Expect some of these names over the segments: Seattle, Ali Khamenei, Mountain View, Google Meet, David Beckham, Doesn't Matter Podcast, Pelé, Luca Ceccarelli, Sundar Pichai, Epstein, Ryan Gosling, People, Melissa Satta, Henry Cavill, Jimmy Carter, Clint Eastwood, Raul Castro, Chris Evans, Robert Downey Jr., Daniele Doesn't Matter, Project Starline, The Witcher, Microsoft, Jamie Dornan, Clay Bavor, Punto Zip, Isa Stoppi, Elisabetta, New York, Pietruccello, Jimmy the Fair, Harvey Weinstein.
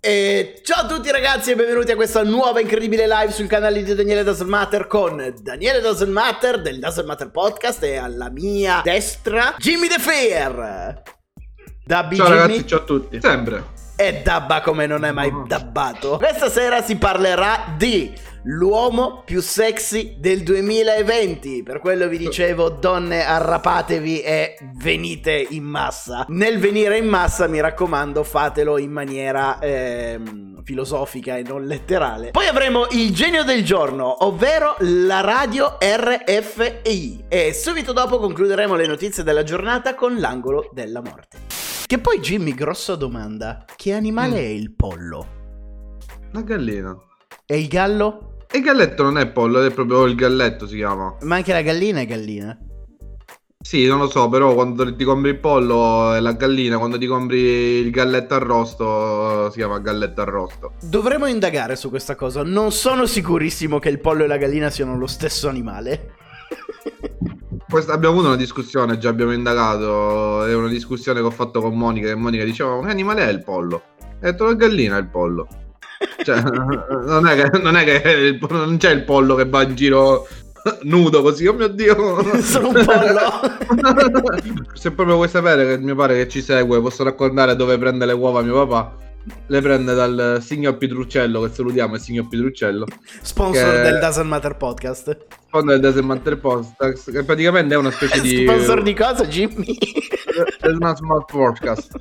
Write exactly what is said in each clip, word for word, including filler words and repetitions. E ciao a tutti ragazzi e benvenuti a questa nuova incredibile live sul canale di Daniele Doesn't Matter con Daniele Doesn't Matter del Doesn't Matter Podcast e alla mia destra Jimmy the Fair. Da B. Ciao Jimmy. Ragazzi, ciao a tutti. Sempre. E dabba come non è mai dabbato. Questa sera si parlerà di l'uomo più sexy del duemilaventi. Per quello vi dicevo, donne, arrapatevi e venite in massa. Nel venire in massa, mi raccomando, fatelo in maniera ehm, filosofica e non letterale. Poi avremo il genio del giorno, ovvero la radio R F E I. E subito dopo concluderemo le notizie della giornata con l'angolo della morte. Che poi, Jimmy, grossa domanda, che animale mm. è il pollo? La gallina. E il gallo? E il galletto non è pollo, è proprio il galletto si chiama. Ma anche la gallina è gallina? Sì, non lo so, però quando ti compri il pollo è la gallina, quando ti compri il galletto arrosto si chiama galletto arrosto. Dovremmo indagare su questa cosa, non sono sicurissimo che il pollo e la gallina siano lo stesso animale. Questa, abbiamo avuto una discussione, già abbiamo indagato, è una discussione che ho fatto con Monica, e Monica diceva, che animale è il pollo? E ho detto, la gallina è il pollo. Cioè, non è che, non, è che il, non c'è il pollo che va in giro nudo così, oh mio Dio! Sono un pollo! Se proprio vuoi sapere, che mio padre che ci segue, posso raccontare dove prende le uova mio papà? Le prende dal signor Pietruccello, che salutiamo il signor Pietruccello. Sponsor che... del Doesn't Matter Podcast. Sponsor del Doesn't Matter Podcast, che praticamente è una specie di... Sponsor di cosa, Jimmy? Del Doesn't Matter Podcast.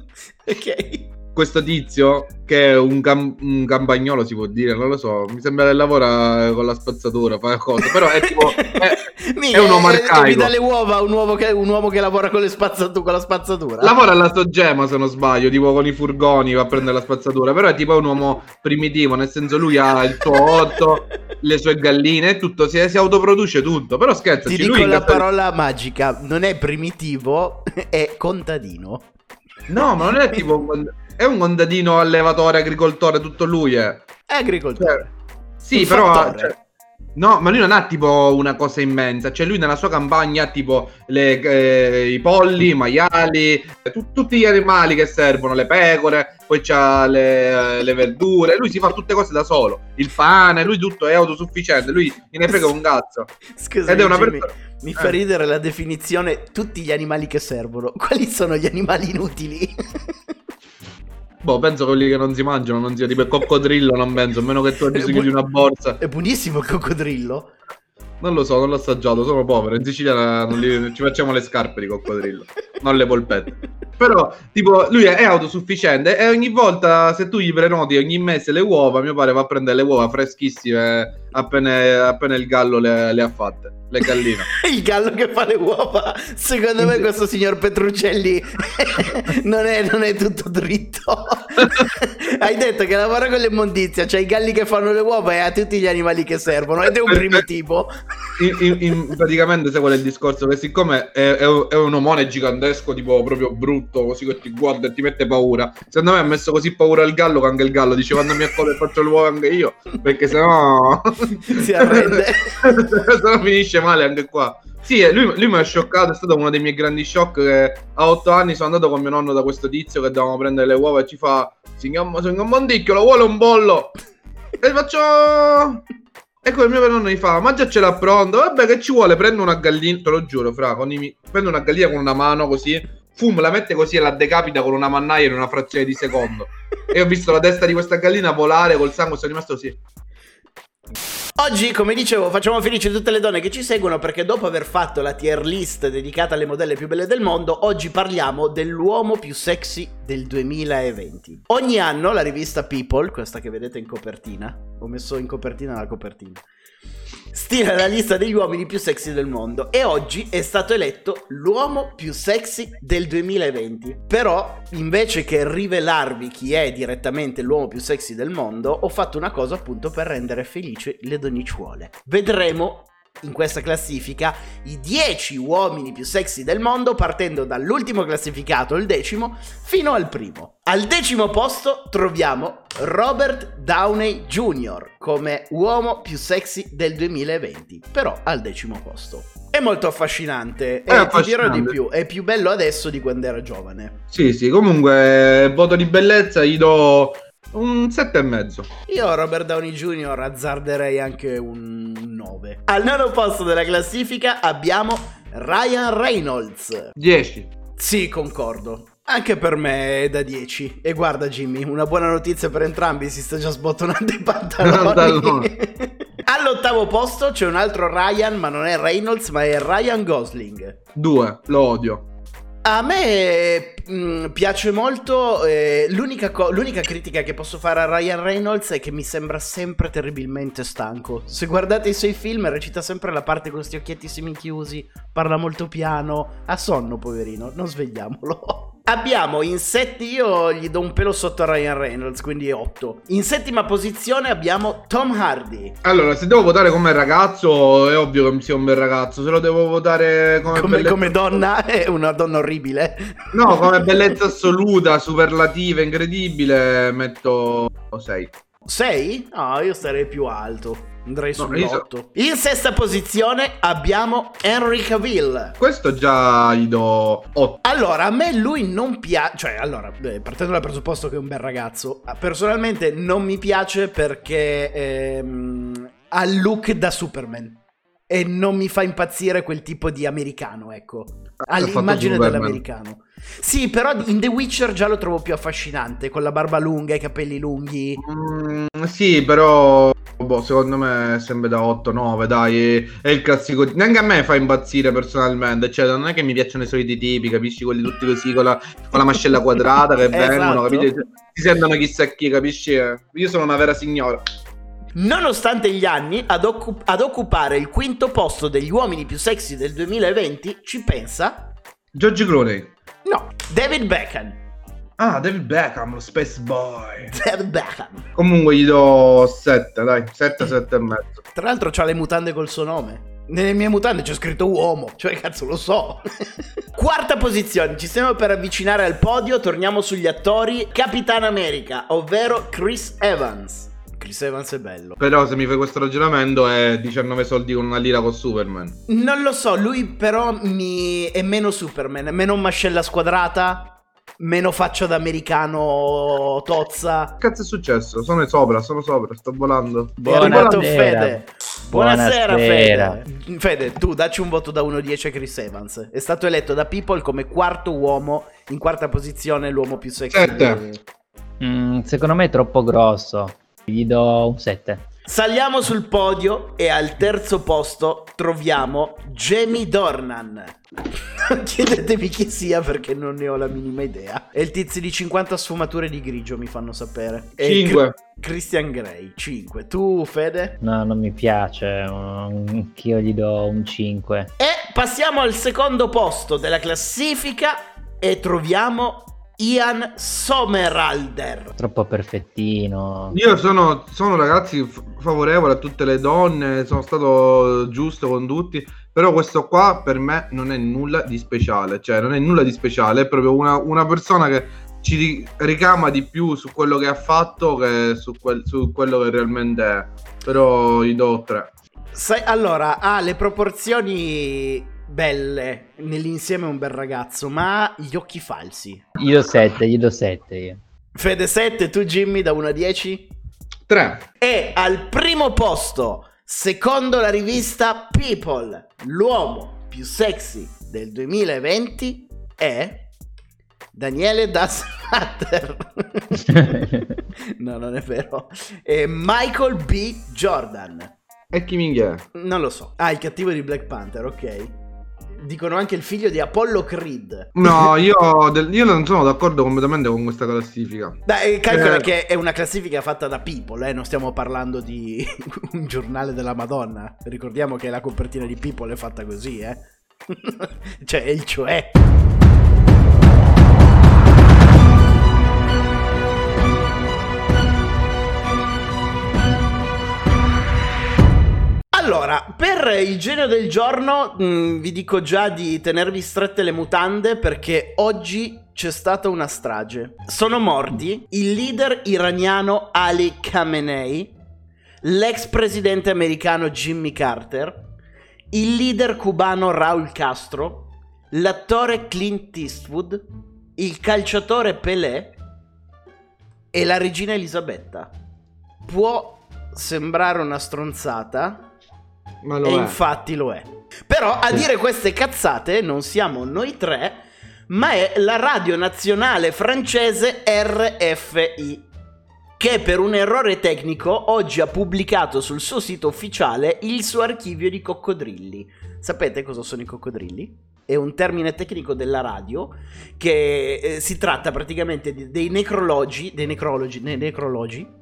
Ok. Questo tizio, che è un, cam- un campagnolo, si può dire, non lo so, mi sembra che lavora con la spazzatura, fa cosa, però è tipo... È, Mica, è un uomo arcaico. Mi dà le uova un uomo che, un uomo che lavora con, le spazzatu- con la spazzatura. Lavora alla Sogema, se non sbaglio, tipo con i furgoni va a prendere la spazzatura, però è tipo un uomo primitivo, nel senso lui ha il suo otto, le sue galline e tutto, si, si autoproduce tutto, però scherzo. Ti dico lui la cattal- parola magica, non è primitivo, è contadino. No, ma non è tipo... È un contadino allevatore, agricoltore, tutto lui è. È agricoltore. Cioè, sì, un però... Cioè, no, ma lui non ha tipo una cosa immensa. Cioè lui nella sua campagna ha tipo le, eh, i polli, i maiali, tu, tutti gli animali che servono, le pecore, poi c'ha le, le verdure. Lui si fa tutte cose da solo. Il pane, lui tutto è autosufficiente. Lui ne frega un cazzo. Scusa, ed è una persona... Mi fa ridere la definizione tutti gli animali che servono. Quali sono gli animali inutili? Boh, penso che quelli che non si mangiano, non sia tipo il coccodrillo, non penso, a meno che tu hai bisogno di una borsa. È buonissimo il coccodrillo? Non lo so, non l'ho assaggiato, sono povero, in Sicilia non li, ci facciamo le scarpe di coccodrillo, non le polpette. Però, tipo, lui è autosufficiente e ogni volta, se tu gli prenoti ogni mese le uova, mio padre va a prendere le uova freschissime appena, appena il gallo le, le ha fatte, le galline. Il gallo che fa le uova? Secondo me questo signor Pietruccelli non, è, non è tutto dritto. Hai detto che lavora con l'immondizia, cioè i galli che fanno le uova e ha tutti gli animali che servono, ed è un primitivo. In, in, in, praticamente se quello è il discorso, che siccome è, è, è un omone gigantesco, tipo proprio brutto, così che ti guarda e ti mette paura. Secondo me ha messo così paura al gallo che anche il gallo dice andami a cuore e faccio l'uovo anche io, perché sennò si arrende. Sennò finisce male anche qua. Sì, lui, lui mi ha scioccato, è stato uno dei miei grandi shock, che a otto anni sono andato con mio nonno da questo tizio che dovevamo prendere le uova e ci fa signor, signor Mondicchio, lo vuole un bollo? E faccio... Ecco, il mio nonno gli fa, ma già ce l'ha pronto. Vabbè, che ci vuole? Prendo una gallina, te lo giuro, fra, con i miei... prendo una gallina con una mano così, fum, la mette così e la decapita con una mannaia in una frazione di secondo. E ho visto la testa di questa gallina volare col sangue, sono rimasto così. Oggi, come dicevo, facciamo felici tutte le donne che ci seguono, perché dopo aver fatto la tier list dedicata alle modelle più belle del mondo, oggi parliamo dell'uomo più sexy del duemilaventi. Ogni anno la rivista People, questa che vedete in copertina, ho messo in copertina la copertina, stila la lista degli uomini più sexy del mondo e oggi è stato eletto l'uomo più sexy del duemilaventi. Però invece che rivelarvi chi è direttamente l'uomo più sexy del mondo, ho fatto una cosa appunto per rendere felici le donnicciuole. Vedremo in questa classifica i dieci uomini più sexy del mondo, partendo dall'ultimo classificato, il decimo, fino al primo. Al decimo posto troviamo Robert Downey Junior come uomo più sexy del duemilaventi, però al decimo posto. È molto affascinante, è e affascinante. Ti dirò di più, è più bello adesso di quando era giovane. Sì, sì, comunque voto di bellezza gli do un sette e mezzo. Io Robert Downey junior azzarderei anche un nove. Al nono posto della classifica abbiamo Ryan Reynolds. dieci. Sì, concordo. Anche per me è da dieci. E guarda Jimmy, una buona notizia per entrambi, si sta già sbottonando i pantaloni. All'ottavo posto c'è un altro Ryan, ma non è Reynolds, ma è Ryan Gosling. Due, lo odio. A me mh, piace molto, eh, l'unica, co- l'unica critica che posso fare a Ryan Reynolds è che mi sembra sempre terribilmente stanco. Se guardate i suoi film recita sempre la parte con sti occhietti semichiusi, parla molto piano, ha sonno poverino, non svegliamolo. Abbiamo in setti, io gli do un pelo sotto a Ryan Reynolds, quindi otto. In settima posizione abbiamo Tom Hardy. Allora, se devo votare come ragazzo, è ovvio che mi sia un bel ragazzo. Se lo devo votare come come, bellezza... come donna, è una donna orribile. No, come bellezza assoluta, superlativa, incredibile, metto sei. sei? No, io starei più alto. Andrei sull'otto. No, in sesta posizione abbiamo Henry Cavill. Questo già gli do otto. Allora, a me lui non piace. Cioè, allora, partendo dal presupposto che è un bel ragazzo, personalmente non mi piace perché ehm, ha look da Superman. E non mi fa impazzire quel tipo di americano, ecco. Ha l'immagine dell'americano. Sì, però in The Witcher già lo trovo più affascinante, con la barba lunga, i capelli lunghi. Mm, sì, però... boh, secondo me sembra da otto nove, dai, è il classico. Neanche a me fa impazzire personalmente, cioè non è che mi piacciono i soliti tipi, capisci, quelli tutti così con la, con la mascella quadrata che esatto. Vengono, capisci, si sentono chissà chi, capisci, io sono una vera signora. Nonostante gli anni, ad, occup- ad occupare il quinto posto degli uomini più sexy del duemilaventi ci pensa George Clooney. No, David Beckham. Ah, David Beckham, lo Space Boy. David Beckham. Comunque gli do sette, dai, sette, sette e mezzo. Tra l'altro c'ha le mutande col suo nome. Nelle mie mutande c'è scritto uomo, cioè cazzo lo so. Quarta posizione, ci stiamo per avvicinare al podio, torniamo sugli attori. Capitan America, ovvero Chris Evans. Chris Evans è bello. Però se mi fai questo ragionamento è diciannove soldi con una lira con Superman. Non lo so, lui però mi è meno Superman, è meno mascella squadrata, meno faccia d'americano tozza. Cazzo è successo? Sono sopra, sono sopra, sto volando. Buonasera Fede. Buonasera, Buonasera Fede. Fede, tu dacci un voto da uno a dieci a Chris Evans. È stato eletto da People come quarto uomo, in quarta posizione l'uomo più sexy. Sette. Mm, secondo me è troppo grosso. Gli do un sette. Saliamo sul podio e al terzo posto troviamo Jamie Dornan. Non chiedetemi chi sia perché non ne ho la minima idea. E il tizio di cinquanta sfumature di grigio, mi fanno sapere. cinque. Cr- Christian Grey, cinque. Tu, Fede? No, non mi piace. Anch'io gli do un cinque. E passiamo al secondo posto della classifica e troviamo... Ian Somerhalder. Troppo perfettino. Io sono, sono ragazzi f- favorevole a tutte le donne, sono stato giusto con tutti, però questo qua per me non è nulla di speciale, cioè non è nulla di speciale, è proprio una, una persona che ci ri- ricama di più su quello che ha fatto che su, quel, su quello che realmente è. Però gli do tre. Sai, allora, ha ah, le proporzioni... belle, nell'insieme è un bel ragazzo, ma gli occhi falsi. Io sette, gli do sette io. Fede sette, tu Jimmy da uno a dieci? tre. E al primo posto, secondo la rivista People, l'uomo più sexy del duemilaventi è... Daniele Doesn't Matter. No, non è vero. E Michael B. Jordan. E chi minchia? Non lo so. Ah, il cattivo di Black Panther, ok. Dicono anche il figlio di Apollo Creed. No, io, io non sono d'accordo completamente con questa classifica. Dai, calcola eh. che è una classifica fatta da People, eh? Non stiamo parlando di un giornale della Madonna. Ricordiamo che la copertina di People è fatta così, eh. Cioè, il cioè. Allora, per il genio del giorno mh, vi dico già di tenervi strette le mutande perché oggi c'è stata una strage. Sono morti il leader iraniano Ali Khamenei, l'ex presidente americano Jimmy Carter, il leader cubano Raul Castro, l'attore Clint Eastwood, il calciatore Pelé e la regina Elisabetta. Può sembrare una stronzata, ma lo e è. Infatti lo è. Però a dire queste cazzate non siamo noi tre, ma è la radio nazionale francese R F I, che per un errore tecnico oggi ha pubblicato sul suo sito ufficiale il suo archivio di coccodrilli. Sapete cosa sono i coccodrilli? È un termine tecnico della radio che eh, si tratta praticamente di, dei necrologi, dei necrologi, dei necrologi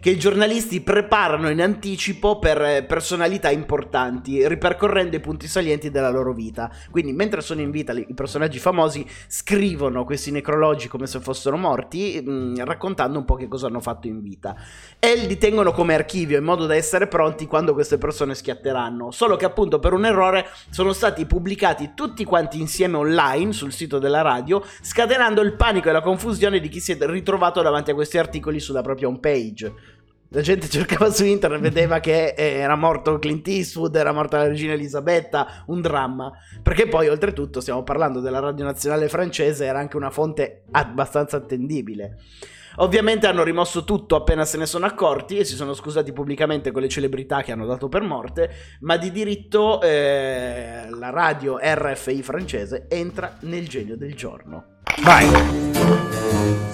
che i giornalisti preparano in anticipo per personalità importanti, ripercorrendo i punti salienti della loro vita. Quindi mentre sono in vita i personaggi famosi scrivono questi necrologi come se fossero morti, mh, raccontando un po' che cosa hanno fatto in vita, e li tengono come archivio in modo da essere pronti quando queste persone schiatteranno. Solo che appunto per un errore sono stati pubblicati tutti quanti insieme online sul sito della radio, scatenando il panico e la confusione di chi si è ritrovato davanti a questi articoli sulla propria home page. La gente cercava su internet, vedeva che era morto Clint Eastwood, era morta la regina Elisabetta, un dramma. Perché poi oltretutto stiamo parlando della radio nazionale francese, era anche una fonte abbastanza attendibile. Ovviamente hanno rimosso tutto appena se ne sono accorti e si sono scusati pubblicamente con le celebrità che hanno dato per morte, ma di diritto eh, la radio R F I francese entra nel genio del giorno. Vai!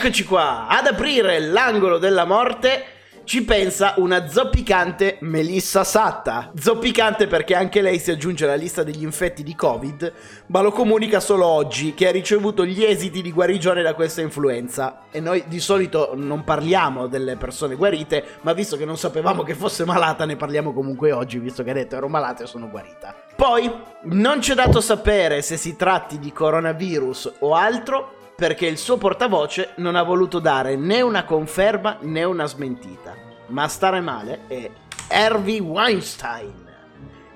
Eccoci qua, ad aprire l'angolo della morte ci pensa una zoppicante Melissa Satta. Zoppicante perché anche lei si aggiunge alla lista degli infetti di Covid, ma lo comunica solo oggi, che ha ricevuto gli esiti di guarigione da questa influenza. E noi di solito non parliamo delle persone guarite, ma visto che non sapevamo che fosse malata ne parliamo comunque oggi, visto che ha detto ero malata e sono guarita. Poi, non c'è dato sapere se si tratti di coronavirus o altro, perché il suo portavoce non ha voluto dare né una conferma né una smentita. Ma a stare male è Harvey Weinstein,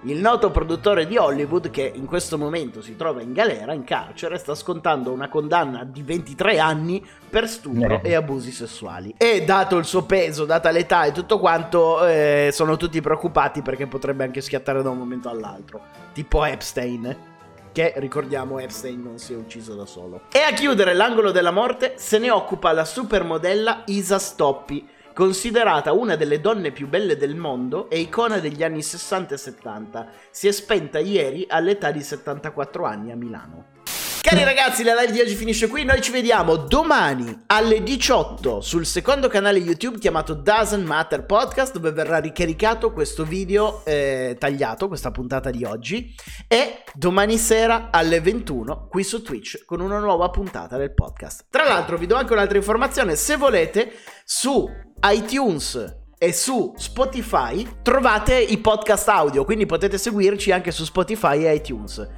il noto produttore di Hollywood che in questo momento si trova in galera, in carcere, sta scontando una condanna di ventitré anni per stupro no. e abusi sessuali. E dato il suo peso, data l'età e tutto quanto, eh, sono tutti preoccupati perché potrebbe anche schiattare da un momento all'altro, tipo Epstein. Che, ricordiamo, Epstein non si è ucciso da solo. E a chiudere l'angolo della morte se ne occupa la supermodella Isa Stoppi, considerata una delle donne più belle del mondo e icona degli anni sessanta e settanta. Si è spenta ieri all'età di settantaquattro anni a Milano. Cari ragazzi, la live di oggi finisce qui. Noi ci vediamo domani alle diciotto sul secondo canale YouTube chiamato Doesn't Matter Podcast, dove verrà ricaricato questo video eh, tagliato, questa puntata di oggi, e domani sera alle ventuno qui su Twitch con una nuova puntata del podcast. Tra l'altro vi do anche un'altra informazione: se volete, su iTunes e su Spotify trovate i podcast audio, quindi potete seguirci anche su Spotify e iTunes.